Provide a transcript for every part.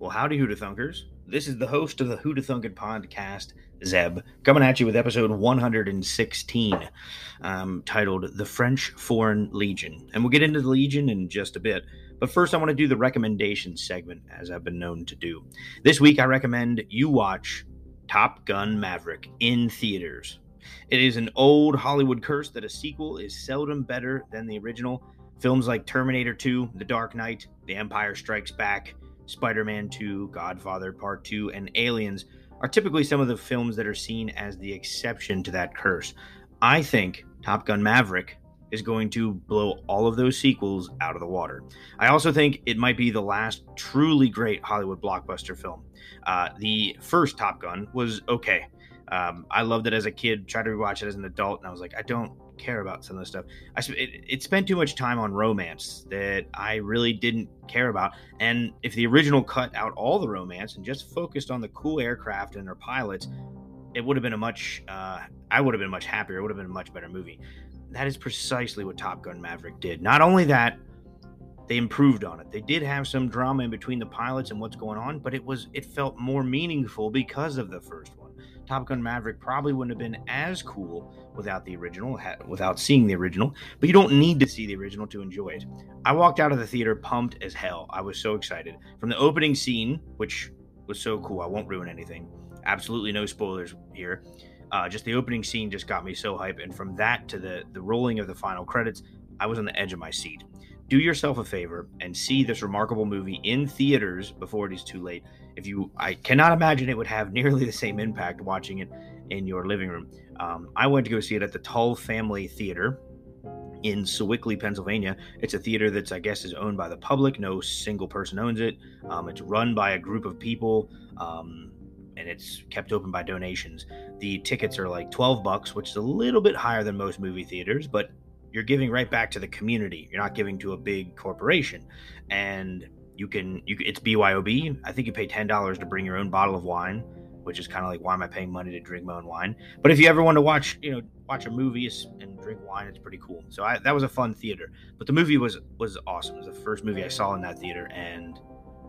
Well, howdy, Hootah Thunkers. This is the host of the Hootah Thunked podcast, Zeb, coming at you with episode 116, titled The French Foreign Legion. And we'll get into the Legion in just a bit. But first, I want to do the recommendation segment, as I've been known to do. This week, I recommend you watch Top Gun: Maverick in theaters. It is an old Hollywood curse that a sequel is seldom better than the original. Films like Terminator 2, The Dark Knight, The Empire Strikes Back, Spider-Man 2, Godfather Part 2, and Aliens are typically some of the films that are seen as the exception to that curse. I think Top Gun: Maverick is going to blow all of those sequels out of the water. I also think it might be the last truly great Hollywood blockbuster film. The first Top Gun was okay. I loved it as a kid, tried to rewatch it as an adult, and I was like, I don't care about some of this stuff. It spent too much time on romance that I really didn't care about. And if the original cut out all the romance and just focused on the cool aircraft and their pilots, it would have been I would have been much happier. It would have been a much better movie. That is precisely what Top Gun: Maverick did. Not only that, they improved on it. They did have some drama in between the pilots and what's going on, but it felt more meaningful because of the first one. Top Gun: Maverick probably wouldn't have been as cool without the original, without seeing the original, but you don't need to see the original to enjoy it. I walked out of the theater pumped as hell. I was so excited. From the opening scene, which was so cool, I won't ruin anything. Absolutely no spoilers here. Just the opening scene just got me so hyped, and from that to the rolling of the final credits, I was on the edge of my seat. Do yourself a favor and see this remarkable movie in theaters before it is too late. I cannot imagine it would have nearly the same impact watching it in your living room. I went to go see it at the Tull Family Theater in Swickley, Pennsylvania. It's a theater that's, I guess, is owned by the public. No single person owns it. It's run by a group of people. And it's kept open by donations. The tickets are like $12, which is a little bit higher than most movie theaters, but you're giving right back to the community. You're not giving to a big corporation. And it's BYOB. I think you pay $10 to bring your own bottle of wine, which is kind of like, why am I paying money to drink my own wine? But if you ever want to watch a movie and drink wine, it's pretty cool. So that was a fun theater, but the movie was awesome. It was the first movie I saw in that theater, and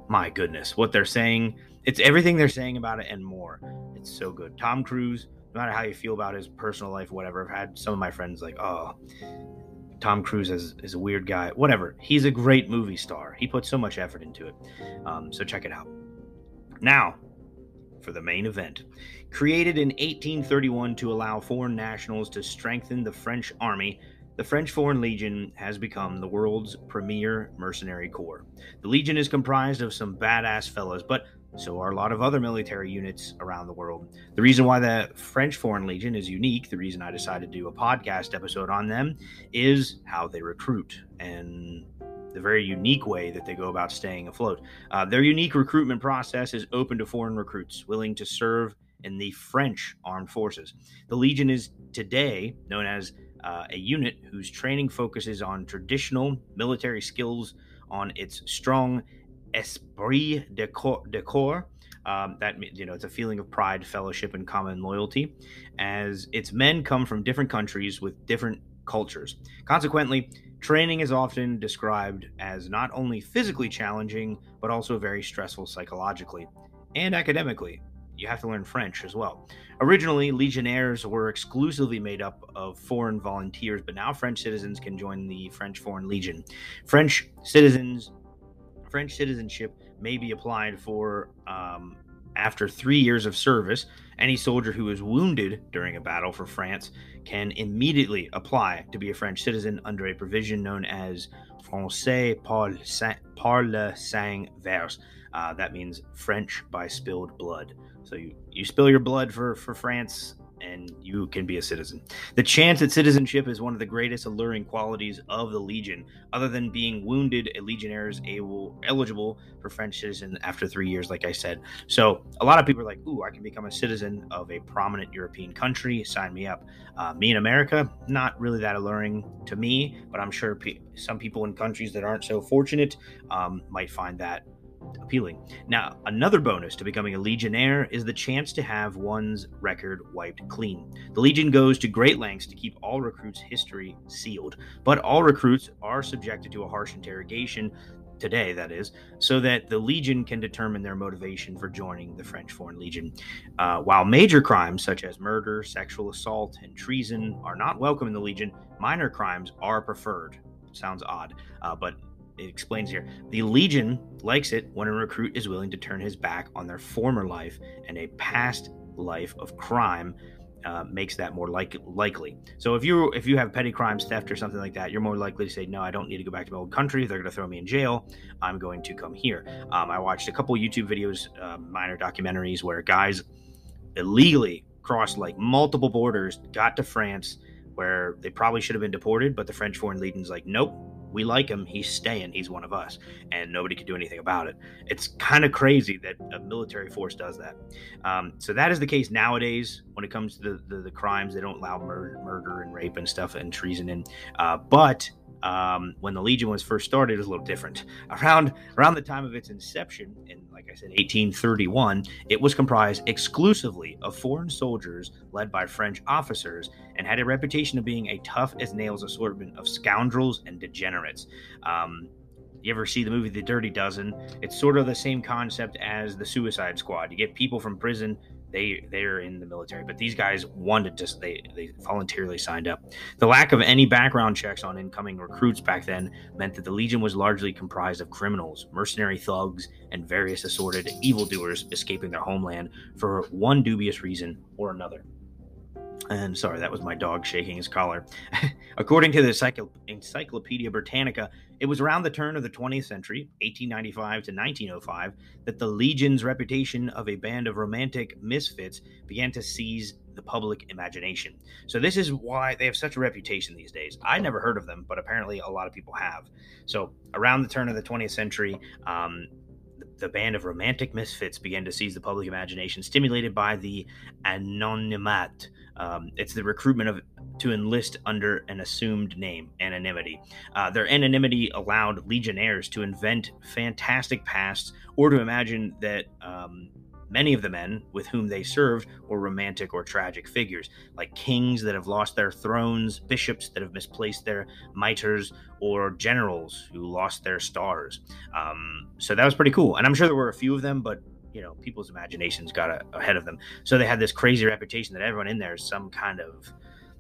my goodness, what they're saying, it's everything they're saying about it and more. It's so good. Tom Cruise, no matter how you feel about his personal life, whatever, I've had some of my friends like, oh, Tom Cruise is a weird guy. Whatever. He's a great movie star. He put so much effort into it. So check it out. Now, for the main event. Created in 1831 to allow foreign nationals to strengthen the French army, the French Foreign Legion has become the world's premier mercenary corps. The Legion is comprised of some badass fellas, but so are a lot of other military units around the world. The reason why the French Foreign Legion is unique, the reason I decided to do a podcast episode on them, is how they recruit and the very unique way that they go about staying afloat. Their unique recruitment process is open to foreign recruits willing to serve in the French armed forces. The Legion is today known as a unit whose training focuses on traditional military skills on its strong esprit de corps. That means, it's a feeling of pride, fellowship, and common loyalty, as its men come from different countries with different cultures. Consequently, training is often described as not only physically challenging, but also very stressful psychologically and academically. You have to learn French as well. Originally, legionnaires were exclusively made up of foreign volunteers, but now French citizens can join the French Foreign Legion. French citizenship may be applied for after 3 years of service. Any soldier who is wounded during a battle for France can immediately apply to be a French citizen under a provision known as Français par le sang versé. That means French by spilled blood. So you spill your blood for France and you can be a citizen. The chance at citizenship is one of the greatest alluring qualities of the Legion. Other than being wounded, a legionnaire is eligible for French citizen after 3 years, like I said. So a lot of people are like, ooh, I can become a citizen of a prominent European country. Sign me up. Me in America, not really that alluring to me, but I'm sure some people in countries that aren't so fortunate might find that appealing. Now, another bonus to becoming a legionnaire is the chance to have one's record wiped clean. The Legion goes to great lengths to keep all recruits' history sealed, but all recruits are subjected to a harsh interrogation today, that is, so that the Legion can determine their motivation for joining the French Foreign Legion. While major crimes such as murder, sexual assault, and treason are not welcome in the Legion, minor crimes are preferred. Sounds odd, but it explains here. The Legion likes it when a recruit is willing to turn his back on their former life, and a past life of crime makes that more likely. So if you have petty crimes, theft, or something like that, you're more likely to say, no, I don't need to go back to my old country. They're going to throw me in jail. I'm going to come here. I watched a couple YouTube videos, minor documentaries, where guys illegally crossed like multiple borders, got to France, where they probably should have been deported, but the French Foreign Legion's like, nope, we like him, he's staying, he's one of us, and nobody could do anything about it. It's kind of crazy that a military force does that. So that is the case nowadays when it comes to the crimes. They don't allow murder and rape and stuff and treason in. When the Legion was first started, it was a little different. Around the time of its inception, in, like I said, 1831, it was comprised exclusively of foreign soldiers led by French officers and had a reputation of being a tough-as-nails assortment of scoundrels and degenerates. You ever see the movie The Dirty Dozen? It's sort of the same concept as the Suicide Squad. You get people from prison. They're in the military, but these guys wanted to, they voluntarily signed up. The lack of any background checks on incoming recruits back then meant that the Legion was largely comprised of criminals, mercenary thugs, and various assorted evildoers escaping their homeland for one dubious reason or another. And sorry, that was my dog shaking his collar. According to the Encyclopedia Britannica, it was around the turn of the 20th century, 1895 to 1905, that the Legion's reputation of a band of romantic misfits began to seize the public imagination. So this is why they have such a reputation these days. I never heard of them, but apparently a lot of people have. So around the turn of the 20th century, the band of romantic misfits began to seize the public imagination, stimulated by the anonymat. It's the recruitment to enlist under an assumed name, anonymity. Their anonymity allowed legionnaires to invent fantastic pasts or to imagine that many of the men with whom they served were romantic or tragic figures, like kings that have lost their thrones, bishops that have misplaced their mitres, or generals who lost their stars. So that was pretty cool. And I'm sure there were a few of them, but you know, people's imaginations got ahead of them. So they had this crazy reputation that everyone in there is some kind of,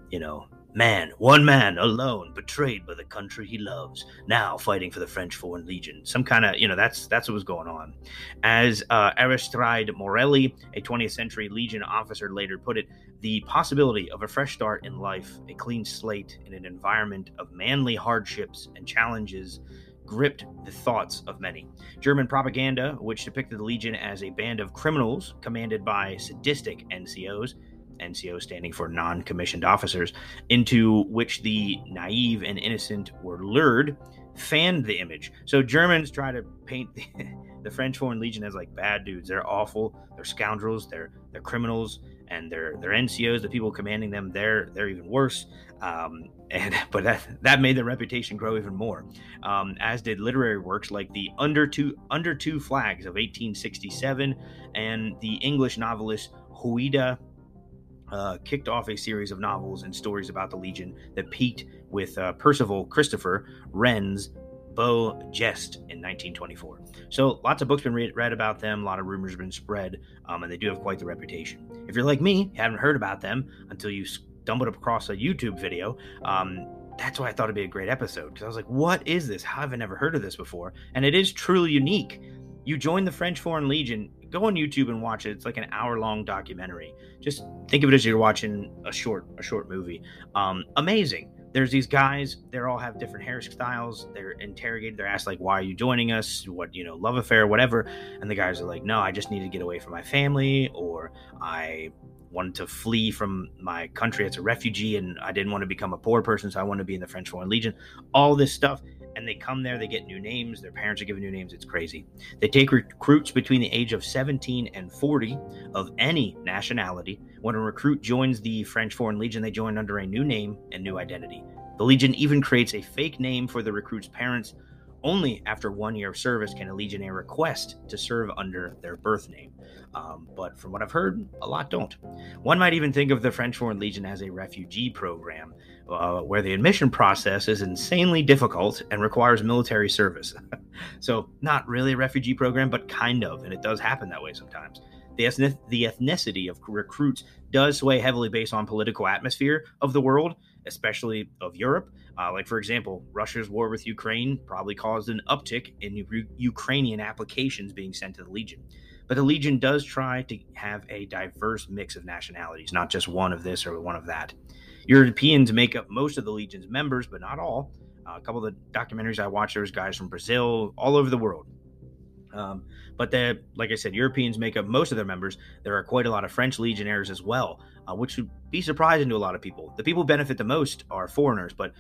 you know, man, one man alone, betrayed by the country he loves, now fighting for the French Foreign Legion. Some kind of, you know, that's what was going on. As Aristide Morelli, a 20th century Legion officer, later put it, the possibility of a fresh start in life, a clean slate in an environment of manly hardships and challenges, gripped the thoughts of many. German propaganda, which depicted the Legion as a band of criminals commanded by sadistic NCOs, NCO standing for non-commissioned officers, into which the naive and innocent were lured, fanned the image. So Germans try to paint the French Foreign Legion as like bad dudes. They're awful. They're scoundrels. They're criminals. And their NCOs, the people commanding them, they're even worse. But that made their reputation grow even more, as did literary works like the Under Two Flags of 1867, and the English novelist Huida kicked off a series of novels and stories about the Legion that peaked with Percival Christopher Wren's Beau Geste in 1924. So lots of books been read about them, a lot of rumors have been spread, and they do have quite the reputation. If you're like me, haven't heard about them until you stumbled across a YouTube video. That's why I thought it'd be a great episode, because I was like, what is this? How have I never heard of this before? And it is truly unique. You join the French Foreign Legion, go on YouTube and watch it. It's like an hour-long documentary. Just think of it as you're watching a short movie. Amazing. There's these guys, they all have different hairstyles. They're interrogated. They're asked, like, why are you joining us? What, you know, love affair, whatever. And the guys are like, no, I just need to get away from my family, or I wanted to flee from my country as a refugee, and I didn't want to become a poor person, so I want to be in the French Foreign Legion. All this stuff. And they come there, they get new names, their parents are given new names. It's crazy. They take recruits between the age of 17 and 40 of any nationality. When a recruit joins the French Foreign Legion, they join under a new name and new identity. The Legion even creates a fake name for the recruit's parents Only after 1 year of service can a Legionnaire request to serve under their birth name. But from what I've heard, a lot don't. One might even think of the French Foreign Legion as a refugee program, where the admission process is insanely difficult and requires military service. So not really a refugee program, but kind of, and it does happen that way sometimes. The ethnicity of recruits does sway heavily based on political atmosphere of the world, especially of Europe. Like, for example, Russia's war with Ukraine probably caused an uptick in Ukrainian applications being sent to the Legion. But the Legion does try to have a diverse mix of nationalities, not just one of this or one of that. Europeans make up most of the Legion's members, but not all. A couple of the documentaries I watched, there was guys from Brazil, all over the world. But like I said, Europeans make up most of their members. There are quite a lot of French legionnaires as well, which would be surprising to a lot of people. The people who benefit the most are foreigners, but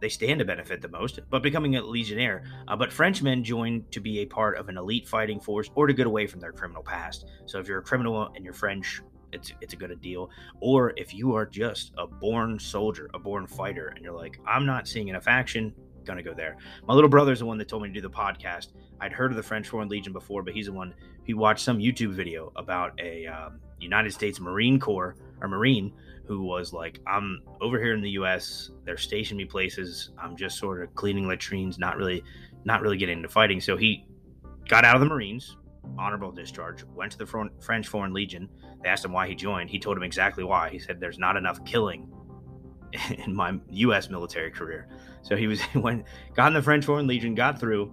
they stand to benefit the most, but becoming a legionnaire. But Frenchmen join to be a part of an elite fighting force or to get away from their criminal past. So if you're a criminal and you're French, it's a good deal. Or if you are just a born soldier, a born fighter, and you're like, I'm not seeing enough action, gonna go there. My little brother's the one that told me to do the podcast. I'd heard of the French Foreign Legion before, but he's the one who watched some YouTube video about a United States Marine Corps or Marine who was like, I'm over here in the U.S. They're stationed me places. I'm just sort of cleaning latrines, not really getting into fighting. So he got out of the Marines, honorable discharge, went to the French Foreign Legion. They asked him why he joined. He told him exactly why. He said, "There's not enough killing in my U.S. military career." So got in the French Foreign Legion, got through,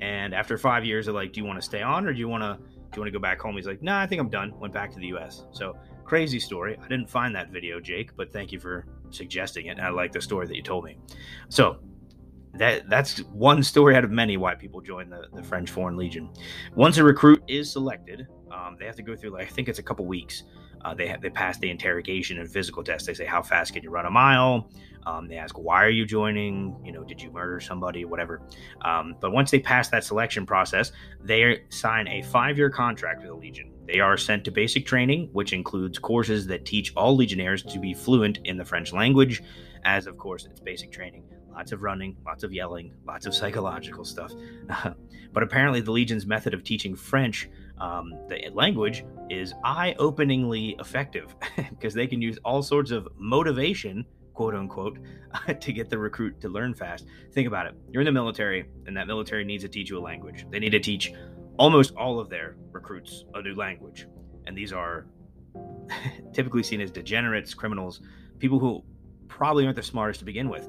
and after 5 years, they're like, "Do you want to stay on, or do you want to go back home?" He's like, "Nah, I think I'm done." Went back to the U.S. So crazy story. I didn't find that video, Jake, but thank you for suggesting it. And I like the story that you told me. So that's one story out of many why people join the French Foreign Legion. Once a recruit is selected, they have to go through I think it's a couple weeks. They pass the interrogation and physical test. They say, how fast can you run a mile? They ask, why are you joining? Did you murder somebody? Whatever. But once they pass that selection process, they sign a 5-year contract with the Legion. They are sent to basic training, which includes courses that teach all Legionnaires to be fluent in the French language, as, of course, it's basic training. Lots of running, lots of yelling, lots of psychological stuff. But apparently the Legion's method of teaching French, the language, is eye-openingly effective because they can use all sorts of motivation, quote unquote, to get the recruit to learn fast. Think about it. You're in the military, and that military needs to teach you a language. They need to teach almost all of their recruits a new language. And these are typically seen as degenerates, criminals, people who probably aren't the smartest to begin with.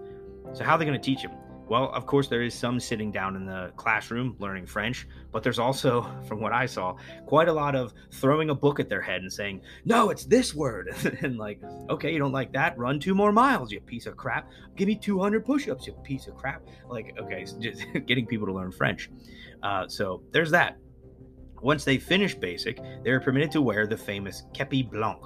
So how are they going to teach them? Well, of course, there is some sitting down in the classroom learning French, but there's also, from what I saw, quite a lot of throwing a book at their head and saying, no, it's this word. And like, okay, you don't like that? Run 2 more miles, you piece of crap. Give me 200 push-ups, you piece of crap. Like, okay, so just getting people to learn French. So there's that. Once they finish basic, they are permitted to wear the famous Képi Blanc.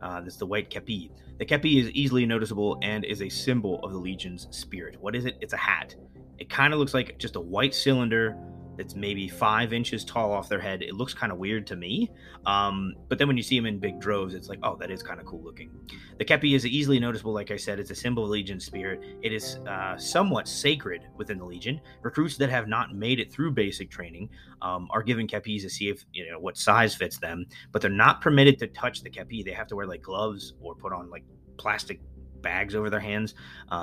That's the white képi. The képi is easily noticeable and is a symbol of the Legion's spirit. What is it? It's a hat. It kind of looks like just a white cylinder that's maybe 5 inches tall off their head. It looks kind of weird to me. But then when you see them in big droves, it's like, oh, that is kind of cool looking. The képi is easily noticeable. Like I said, it's a symbol of Legion's spirit. It is somewhat sacred within the Legion. Recruits that have not made it through basic training are given képis to see if, what size fits them, but they're not permitted to touch the képi. They have to wear gloves or put on plastic bags over their hands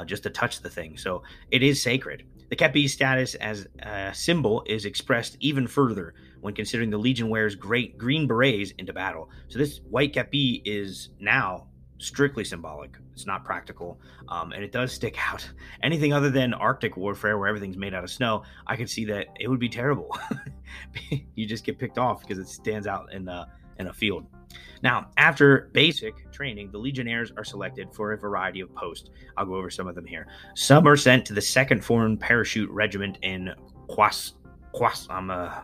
just to touch the thing. So it is sacred. The képi's status as a symbol is expressed even further when considering the Legion wears great green berets into battle. So this white képi is now strictly symbolic. It's not practical, and it does stick out. Anything other than Arctic warfare where everything's made out of snow, I could see that it would be terrible. You just get picked off because it stands out in a field. Now, after basic training, the Legionnaires are selected for a variety of posts. I'll go over some of them here. Some are sent to the 2nd Foreign Parachute Regiment in Quas. I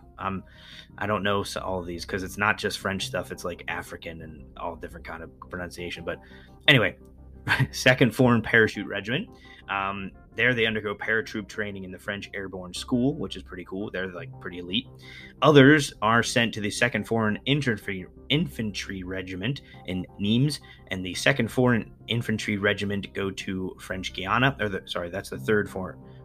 don't know all of these because it's not just French stuff. It's African and all different kind of pronunciation. But anyway, 2nd Foreign Parachute Regiment. There they undergo paratroop training in the French Airborne School, which is pretty cool. They're pretty elite. Others are sent to the 2nd Foreign Infantry Regiment in Nîmes, and the 2nd Foreign Infantry Regiment go to French Guiana. That's the 3rd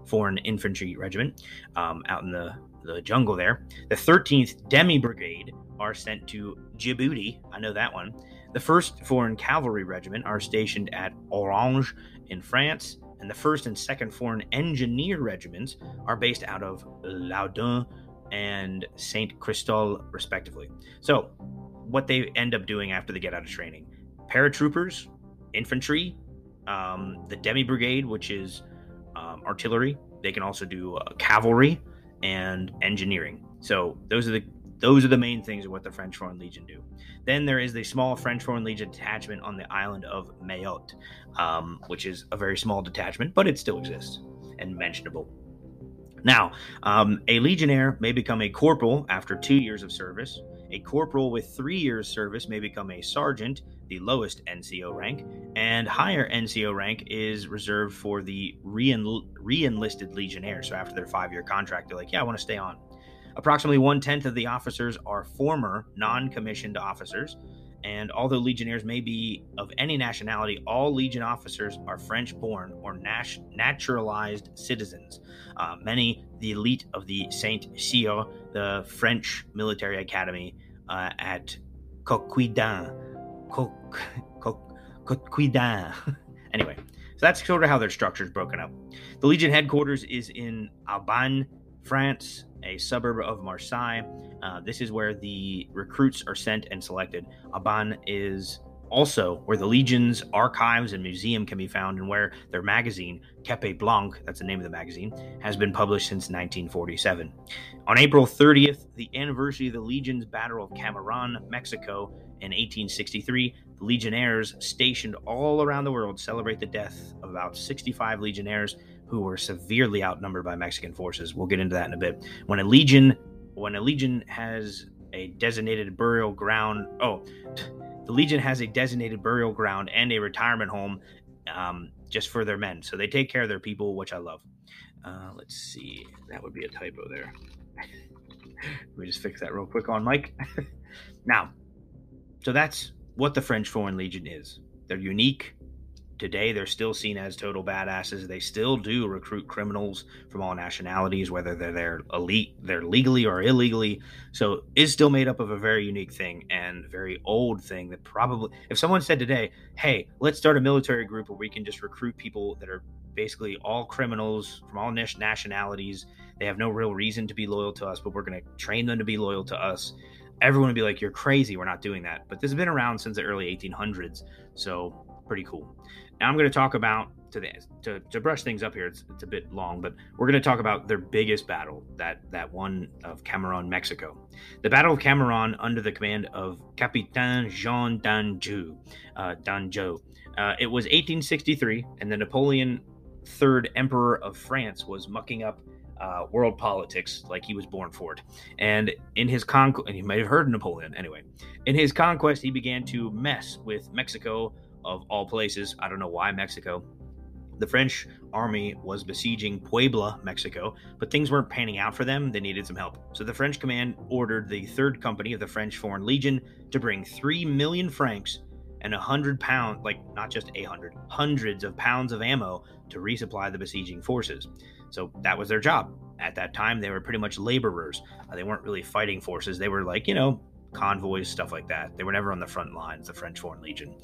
Foreign Infantry Regiment out in the jungle there. The 13th Demi Brigade are sent to Djibouti. I know that one. The 1st Foreign Cavalry Regiment are stationed at Orange in France. And the 1st and 2nd Foreign Engineer Regiments are based out of Loudun and Saint Christol, respectively. So, what they end up doing after they get out of training: paratroopers, infantry, the Demi Brigade, which is artillery. They can also do cavalry and engineering. So those are the main things of what the French Foreign Legion do. Then there is the small French Foreign Legion detachment on the island of Mayotte, which is a very small detachment, but it still exists and mentionable. Now, a legionnaire may become a corporal after 2 years of service. A corporal with 3 years service may become a sergeant, the lowest NCO rank, and higher NCO rank is reserved for the re-enlisted legionnaire. So after their 5-year contract, they're like, yeah, I want to stay on. Approximately 1/10 of the officers are former non-commissioned officers, and although legionnaires may be of any nationality, all legion officers are French-born or naturalized citizens. Many, the elite of the Saint-Cyr, the French military academy at Coquidin. Anyway, so that's sort of how their structure is broken up. The legion headquarters is in Aubagne, France, a suburb of Marseille. This is where the recruits are sent and selected. Aubagne is also where the Legion's archives and museum can be found, and where their magazine, Képi Blanc, that's the name of the magazine, has been published since 1947. On April 30th, the anniversary of the Legion's Battle of Camarón, Mexico, in 1863, the Legionnaires stationed all around the world celebrate the death of about 65 Legionnaires who were severely outnumbered by Mexican forces. We'll get into that in a bit. When a legion has a designated burial ground, the legion has a designated burial ground and a retirement home just for their men. So they take care of their people, which I love. Let's see. That would be a typo there. Let me just fix that real quick on Mike. Now, so that's what the French Foreign Legion is. They're unique. Today, they're still seen as total badasses. They still do recruit criminals from all nationalities, whether they're elite, they're legally or illegally. So it's still made up of a very unique thing and very old thing that probably, if someone said today, hey, let's start a military group where we can just recruit people that are basically all criminals from all nationalities. They have no real reason to be loyal to us, but we're going to train them to be loyal to us. Everyone would be like, you're crazy. We're not doing that. But this has been around since the early 1800s. So pretty cool. Now I'm going to talk about, to brush things up here, it's a bit long, but we're going to talk about their biggest battle, that one of Camarón, Mexico. The Battle of Camarón, under the command of Capitaine Jean Danjou. It was 1863, and the Napoleon III Emperor of France was mucking up world politics like he was born for it. And in his conquest, and you might have heard Napoleon, anyway. In his conquest, he began to mess with Mexico, of all places. I don't know why Mexico. The French army was besieging Puebla, Mexico, but things weren't panning out for them. They needed some help. So the French command ordered the 3rd Company of the French Foreign Legion to bring 3 million francs and 100 pounds, like not just 100, hundreds of pounds of ammo to resupply the besieging forces. So that was their job. At that time, they were pretty much laborers. They weren't really fighting forces. They were like, convoys, stuff like that. They were never on the front lines, the French Foreign Legion.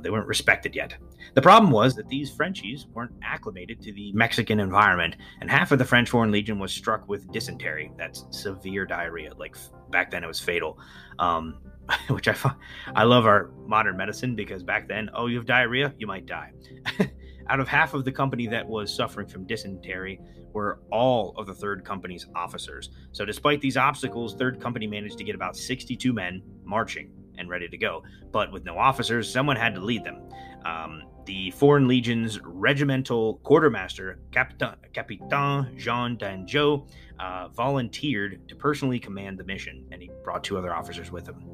They weren't respected yet. The problem was that these Frenchies weren't acclimated to the Mexican environment, and half of the French Foreign Legion was struck with dysentery. That's severe diarrhea. Like back then, it was fatal. Which I love our modern medicine, because back then, you have diarrhea, you might die. Out of half of the company that was suffering from dysentery were all of the 3rd Company's officers. So despite these obstacles, 3rd Company managed to get about 62 men marching and ready to go. But with no officers, someone had to lead them. The Foreign Legion's regimental quartermaster, Capitaine Jean Danjou, volunteered to personally command the mission, and he brought 2 other officers with him.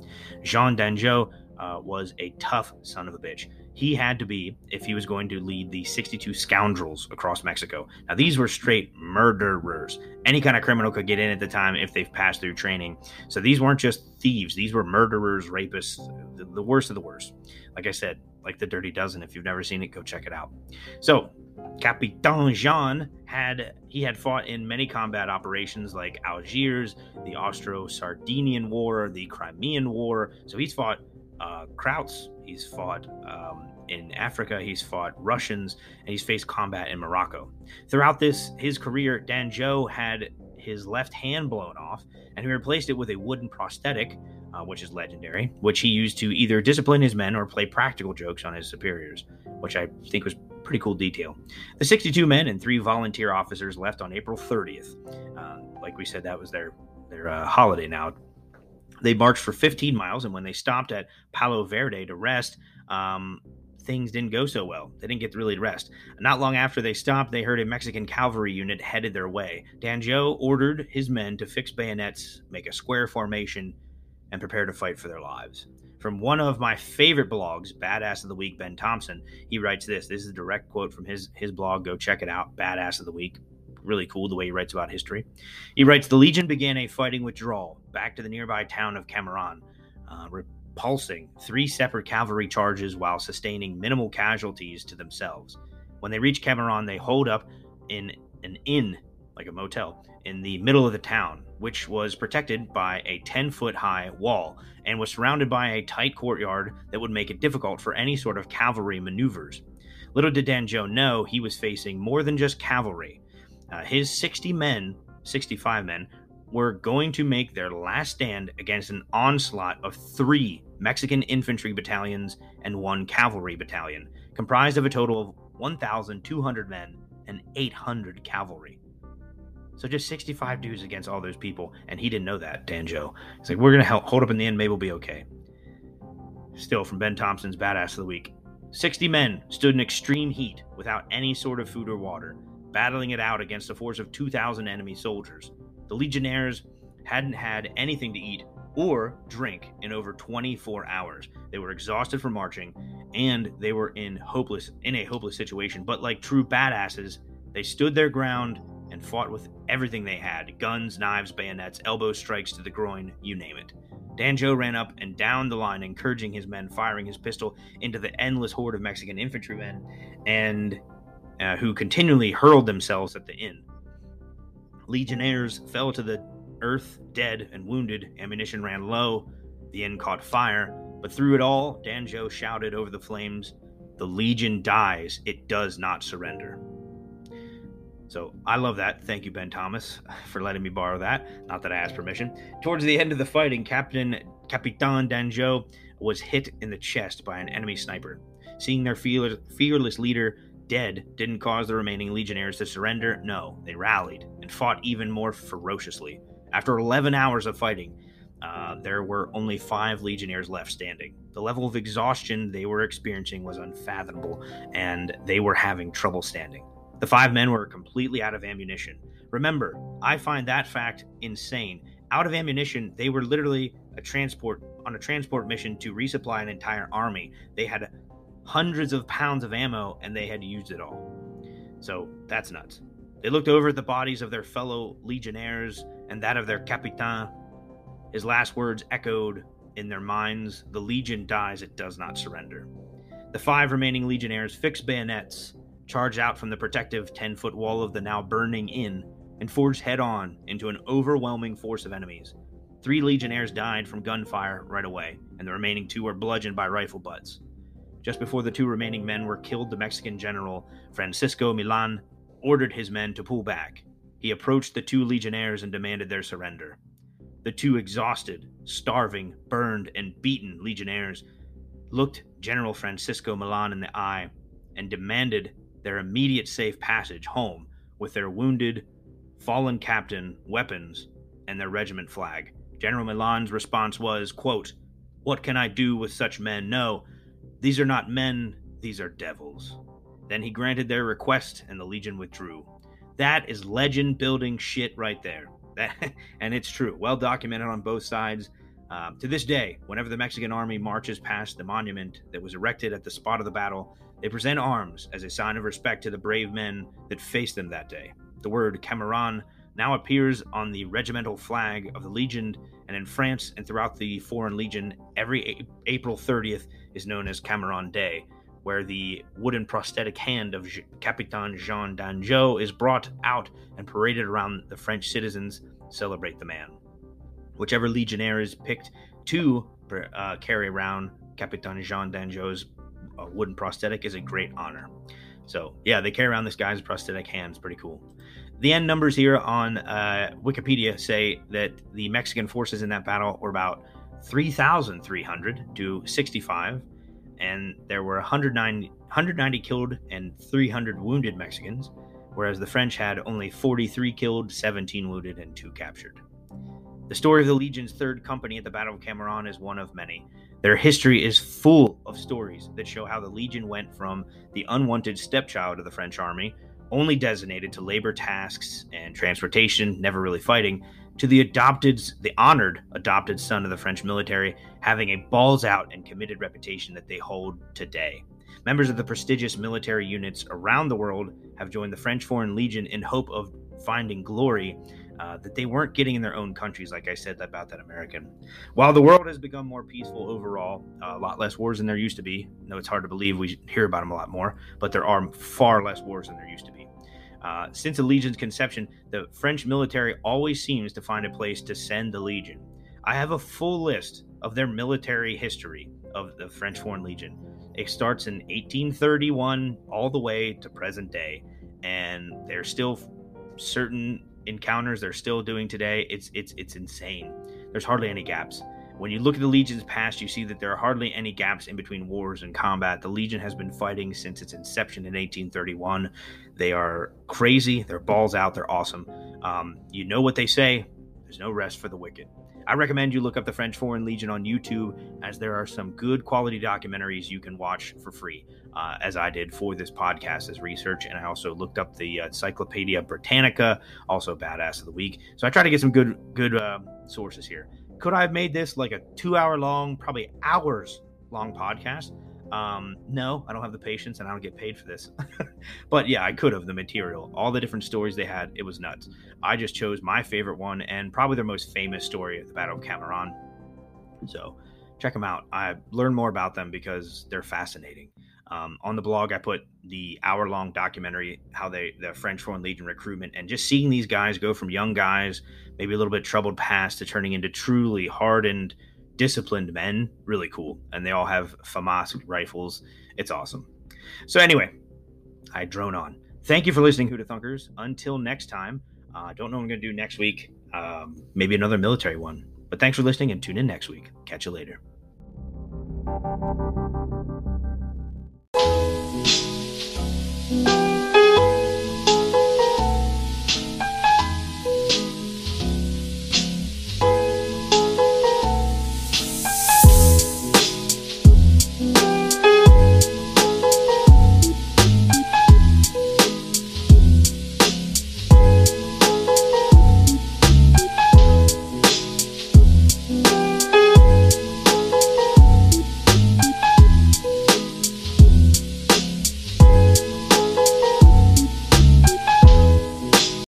Jean Danjou was a tough son of a bitch. He had to be if he was going to lead the 62 scoundrels across Mexico. Now, these were straight murderers. Any kind of criminal could get in at the time if they've passed through training. So these weren't just thieves. These were murderers, rapists, the worst of the worst. Like I said, like the Dirty Dozen. If you've never seen it, go check it out. So Capitaine Jean had fought in many combat operations like Algiers, the Austro-Sardinian War, the Crimean War. So he's fought Krauts, he's fought in Africa, he's fought Russians, and he's faced combat in Morocco. Throughout his career, Danjou had his left hand blown off, and he replaced it with a wooden prosthetic, which is legendary, which he used to either discipline his men or play practical jokes on his superiors, which I think was pretty cool detail. The 62 men and 3 volunteer officers left on April 30th. Like we said, that was their holiday now. They marched for 15 miles, and when they stopped at Palo Verde to rest, things didn't go so well. They didn't get really rest. Not long after they stopped, they heard a Mexican cavalry unit headed their way. Danjou ordered his men to fix bayonets, make a square formation, and prepare to fight for their lives. From one of my favorite blogs, Badass of the Week, Ben Thompson, he writes this. This is a direct quote from his blog. Go check it out, Badass of the Week. Really cool the way he writes about history. He writes, the Legion began a fighting withdrawal back to the nearby town of Camarón, repulsing 3 separate cavalry charges while sustaining minimal casualties to themselves. When they reached Camarón, they holed up in an inn, like a motel, in the middle of the town, which was protected by a 10-foot-high wall and was surrounded by a tight courtyard that would make it difficult for any sort of cavalry maneuvers. Little did Danjou know he was facing more than just cavalry. His 65 men, were going to make their last stand against an onslaught of 3 Mexican infantry battalions and 1 cavalry battalion, comprised of a total of 1,200 men and 800 cavalry. So just 65 dudes against all those people, and he didn't know that, Danjou. He's like, we're going to hold up in the end, maybe we'll be okay. Still, from Ben Thompson's Badass of the Week, 60 men stood in extreme heat without any sort of food or water, battling it out against a force of 2,000 enemy soldiers. The legionnaires hadn't had anything to eat or drink in over 24 hours. They were exhausted from marching, and they were in a hopeless situation. But like true badasses, they stood their ground and fought with everything they had. Guns, knives, bayonets, elbow strikes to the groin, you name it. Danjou ran up and down the line, encouraging his men, firing his pistol into the endless horde of Mexican infantrymen and who continually hurled themselves at the inn. Legionnaires fell to the earth, dead and wounded. Ammunition ran low. The inn caught fire. But through it all, Danjou shouted over the flames, "The Legion dies. It does not surrender." So I love that. Thank you, Ben Thomas, for letting me borrow that. Not that I asked permission. Towards the end of the fighting, Capitaine Danjou was hit in the chest by an enemy sniper. Seeing their fearless leader dead didn't cause the remaining legionnaires to surrender. No, they rallied and fought even more ferociously. After 11 hours of fighting, there were only 5 legionnaires left standing. The level of exhaustion they were experiencing was unfathomable, and they were having trouble standing. The 5 men were completely out of ammunition. Remember, I find that fact insane. Out of ammunition, they were literally on a transport mission to resupply an entire army. They had hundreds of pounds of ammo, and they had used it all. So that's nuts. They looked over at the bodies of their fellow legionnaires and that of their capitaine. His last words echoed in their minds, "The Legion dies, it does not surrender." The 5 remaining legionnaires fixed bayonets, charged out from the protective 10-foot wall of the now burning inn, and forged head-on into an overwhelming force of enemies. 3 legionnaires died from gunfire right away, and the remaining 2 were bludgeoned by rifle butts. Just before the 2 remaining men were killed, the Mexican general, Francisco Milan, ordered his men to pull back. He approached the 2 legionnaires and demanded their surrender. The 2 exhausted, starving, burned, and beaten legionnaires looked General Francisco Milan in the eye and demanded their immediate safe passage home with their wounded, fallen captain, weapons, and their regiment flag. General Milan's response was, quote, "What can I do with such men? No, these are not men, these are devils." Then he granted their request, and the Legion withdrew. That is legend-building shit right there. And it's true, well documented on both sides. To this day, whenever the Mexican army marches past the monument that was erected at the spot of the battle, they present arms as a sign of respect to the brave men that faced them that day. The word Camarón now appears on the regimental flag of the Legion, and in France and throughout the Foreign Legion, every April 30th is known as Camarón Day, where the wooden prosthetic hand of Capitaine Jean Danjou is brought out and paraded around the French citizens celebrate the man. Whichever legionnaire is picked to carry around Capitaine Jean Danjou's wooden prosthetic is a great honor. So, yeah, they carry around this guy's prosthetic hands. Pretty cool. The end numbers here on Wikipedia say that the Mexican forces in that battle were about 3,300 to 65, and there were 190 killed and 300 wounded Mexicans, whereas the French had only 43 killed, 17 wounded, and 2 captured. The story of the Legion's 3rd Company at the Battle of Camarón is one of many. Their history is full of stories that show how the Legion went from the unwanted stepchild of the French army, only designated to labor tasks and transportation, never really fighting, to the honored adopted son of the French military, having a balls-out and committed reputation that they hold today. Members of the prestigious military units around the world have joined the French Foreign Legion in hope of finding glory that they weren't getting in their own countries, like I said about that American. While the world has become more peaceful overall, a lot less wars than there used to be. No, it's hard to believe we hear about them a lot more, but there are far less wars than there used to be. Since the Legion's conception, the French military always seems to find a place to send the Legion. I have a full list of their military history of the French Foreign Legion. It starts in 1831 all the way to present day, and there's still certain encounters they're still doing today. It's insane. There's hardly any gaps. When you look at the Legion's past, you see that there are hardly any gaps in between wars and combat. The Legion has been fighting since its inception in 1831. They are crazy. They're balls out. They're awesome. You know what they say. There's no rest for the wicked. I recommend you look up the French Foreign Legion on YouTube, as there are some good quality documentaries you can watch for free, as I did for this podcast as research. And I also looked up the Encyclopedia Britannica, also Badass of the Week. So I try to get some good sources here. Could I have made this like a 2-hour long, probably hours long podcast? No, I don't have the patience and I don't get paid for this. But yeah, I could have the material, all the different stories they had. It was nuts. I just chose my favorite one and probably their most famous story of the Battle of Camarón. So check them out. I learned more about them because they're fascinating. On the blog, I put the hour-long documentary, how the French Foreign Legion recruitment, and just seeing these guys go from young guys, maybe a little bit troubled past, to turning into truly hardened, disciplined men. Really cool. And they all have FAMAS rifles. It's awesome. So anyway, I drone on. Thank you for listening, Hootah Thunkers. Until next time, I don't know what I'm going to do next week. Maybe another military one. But thanks for listening and tune in next week. Catch you later.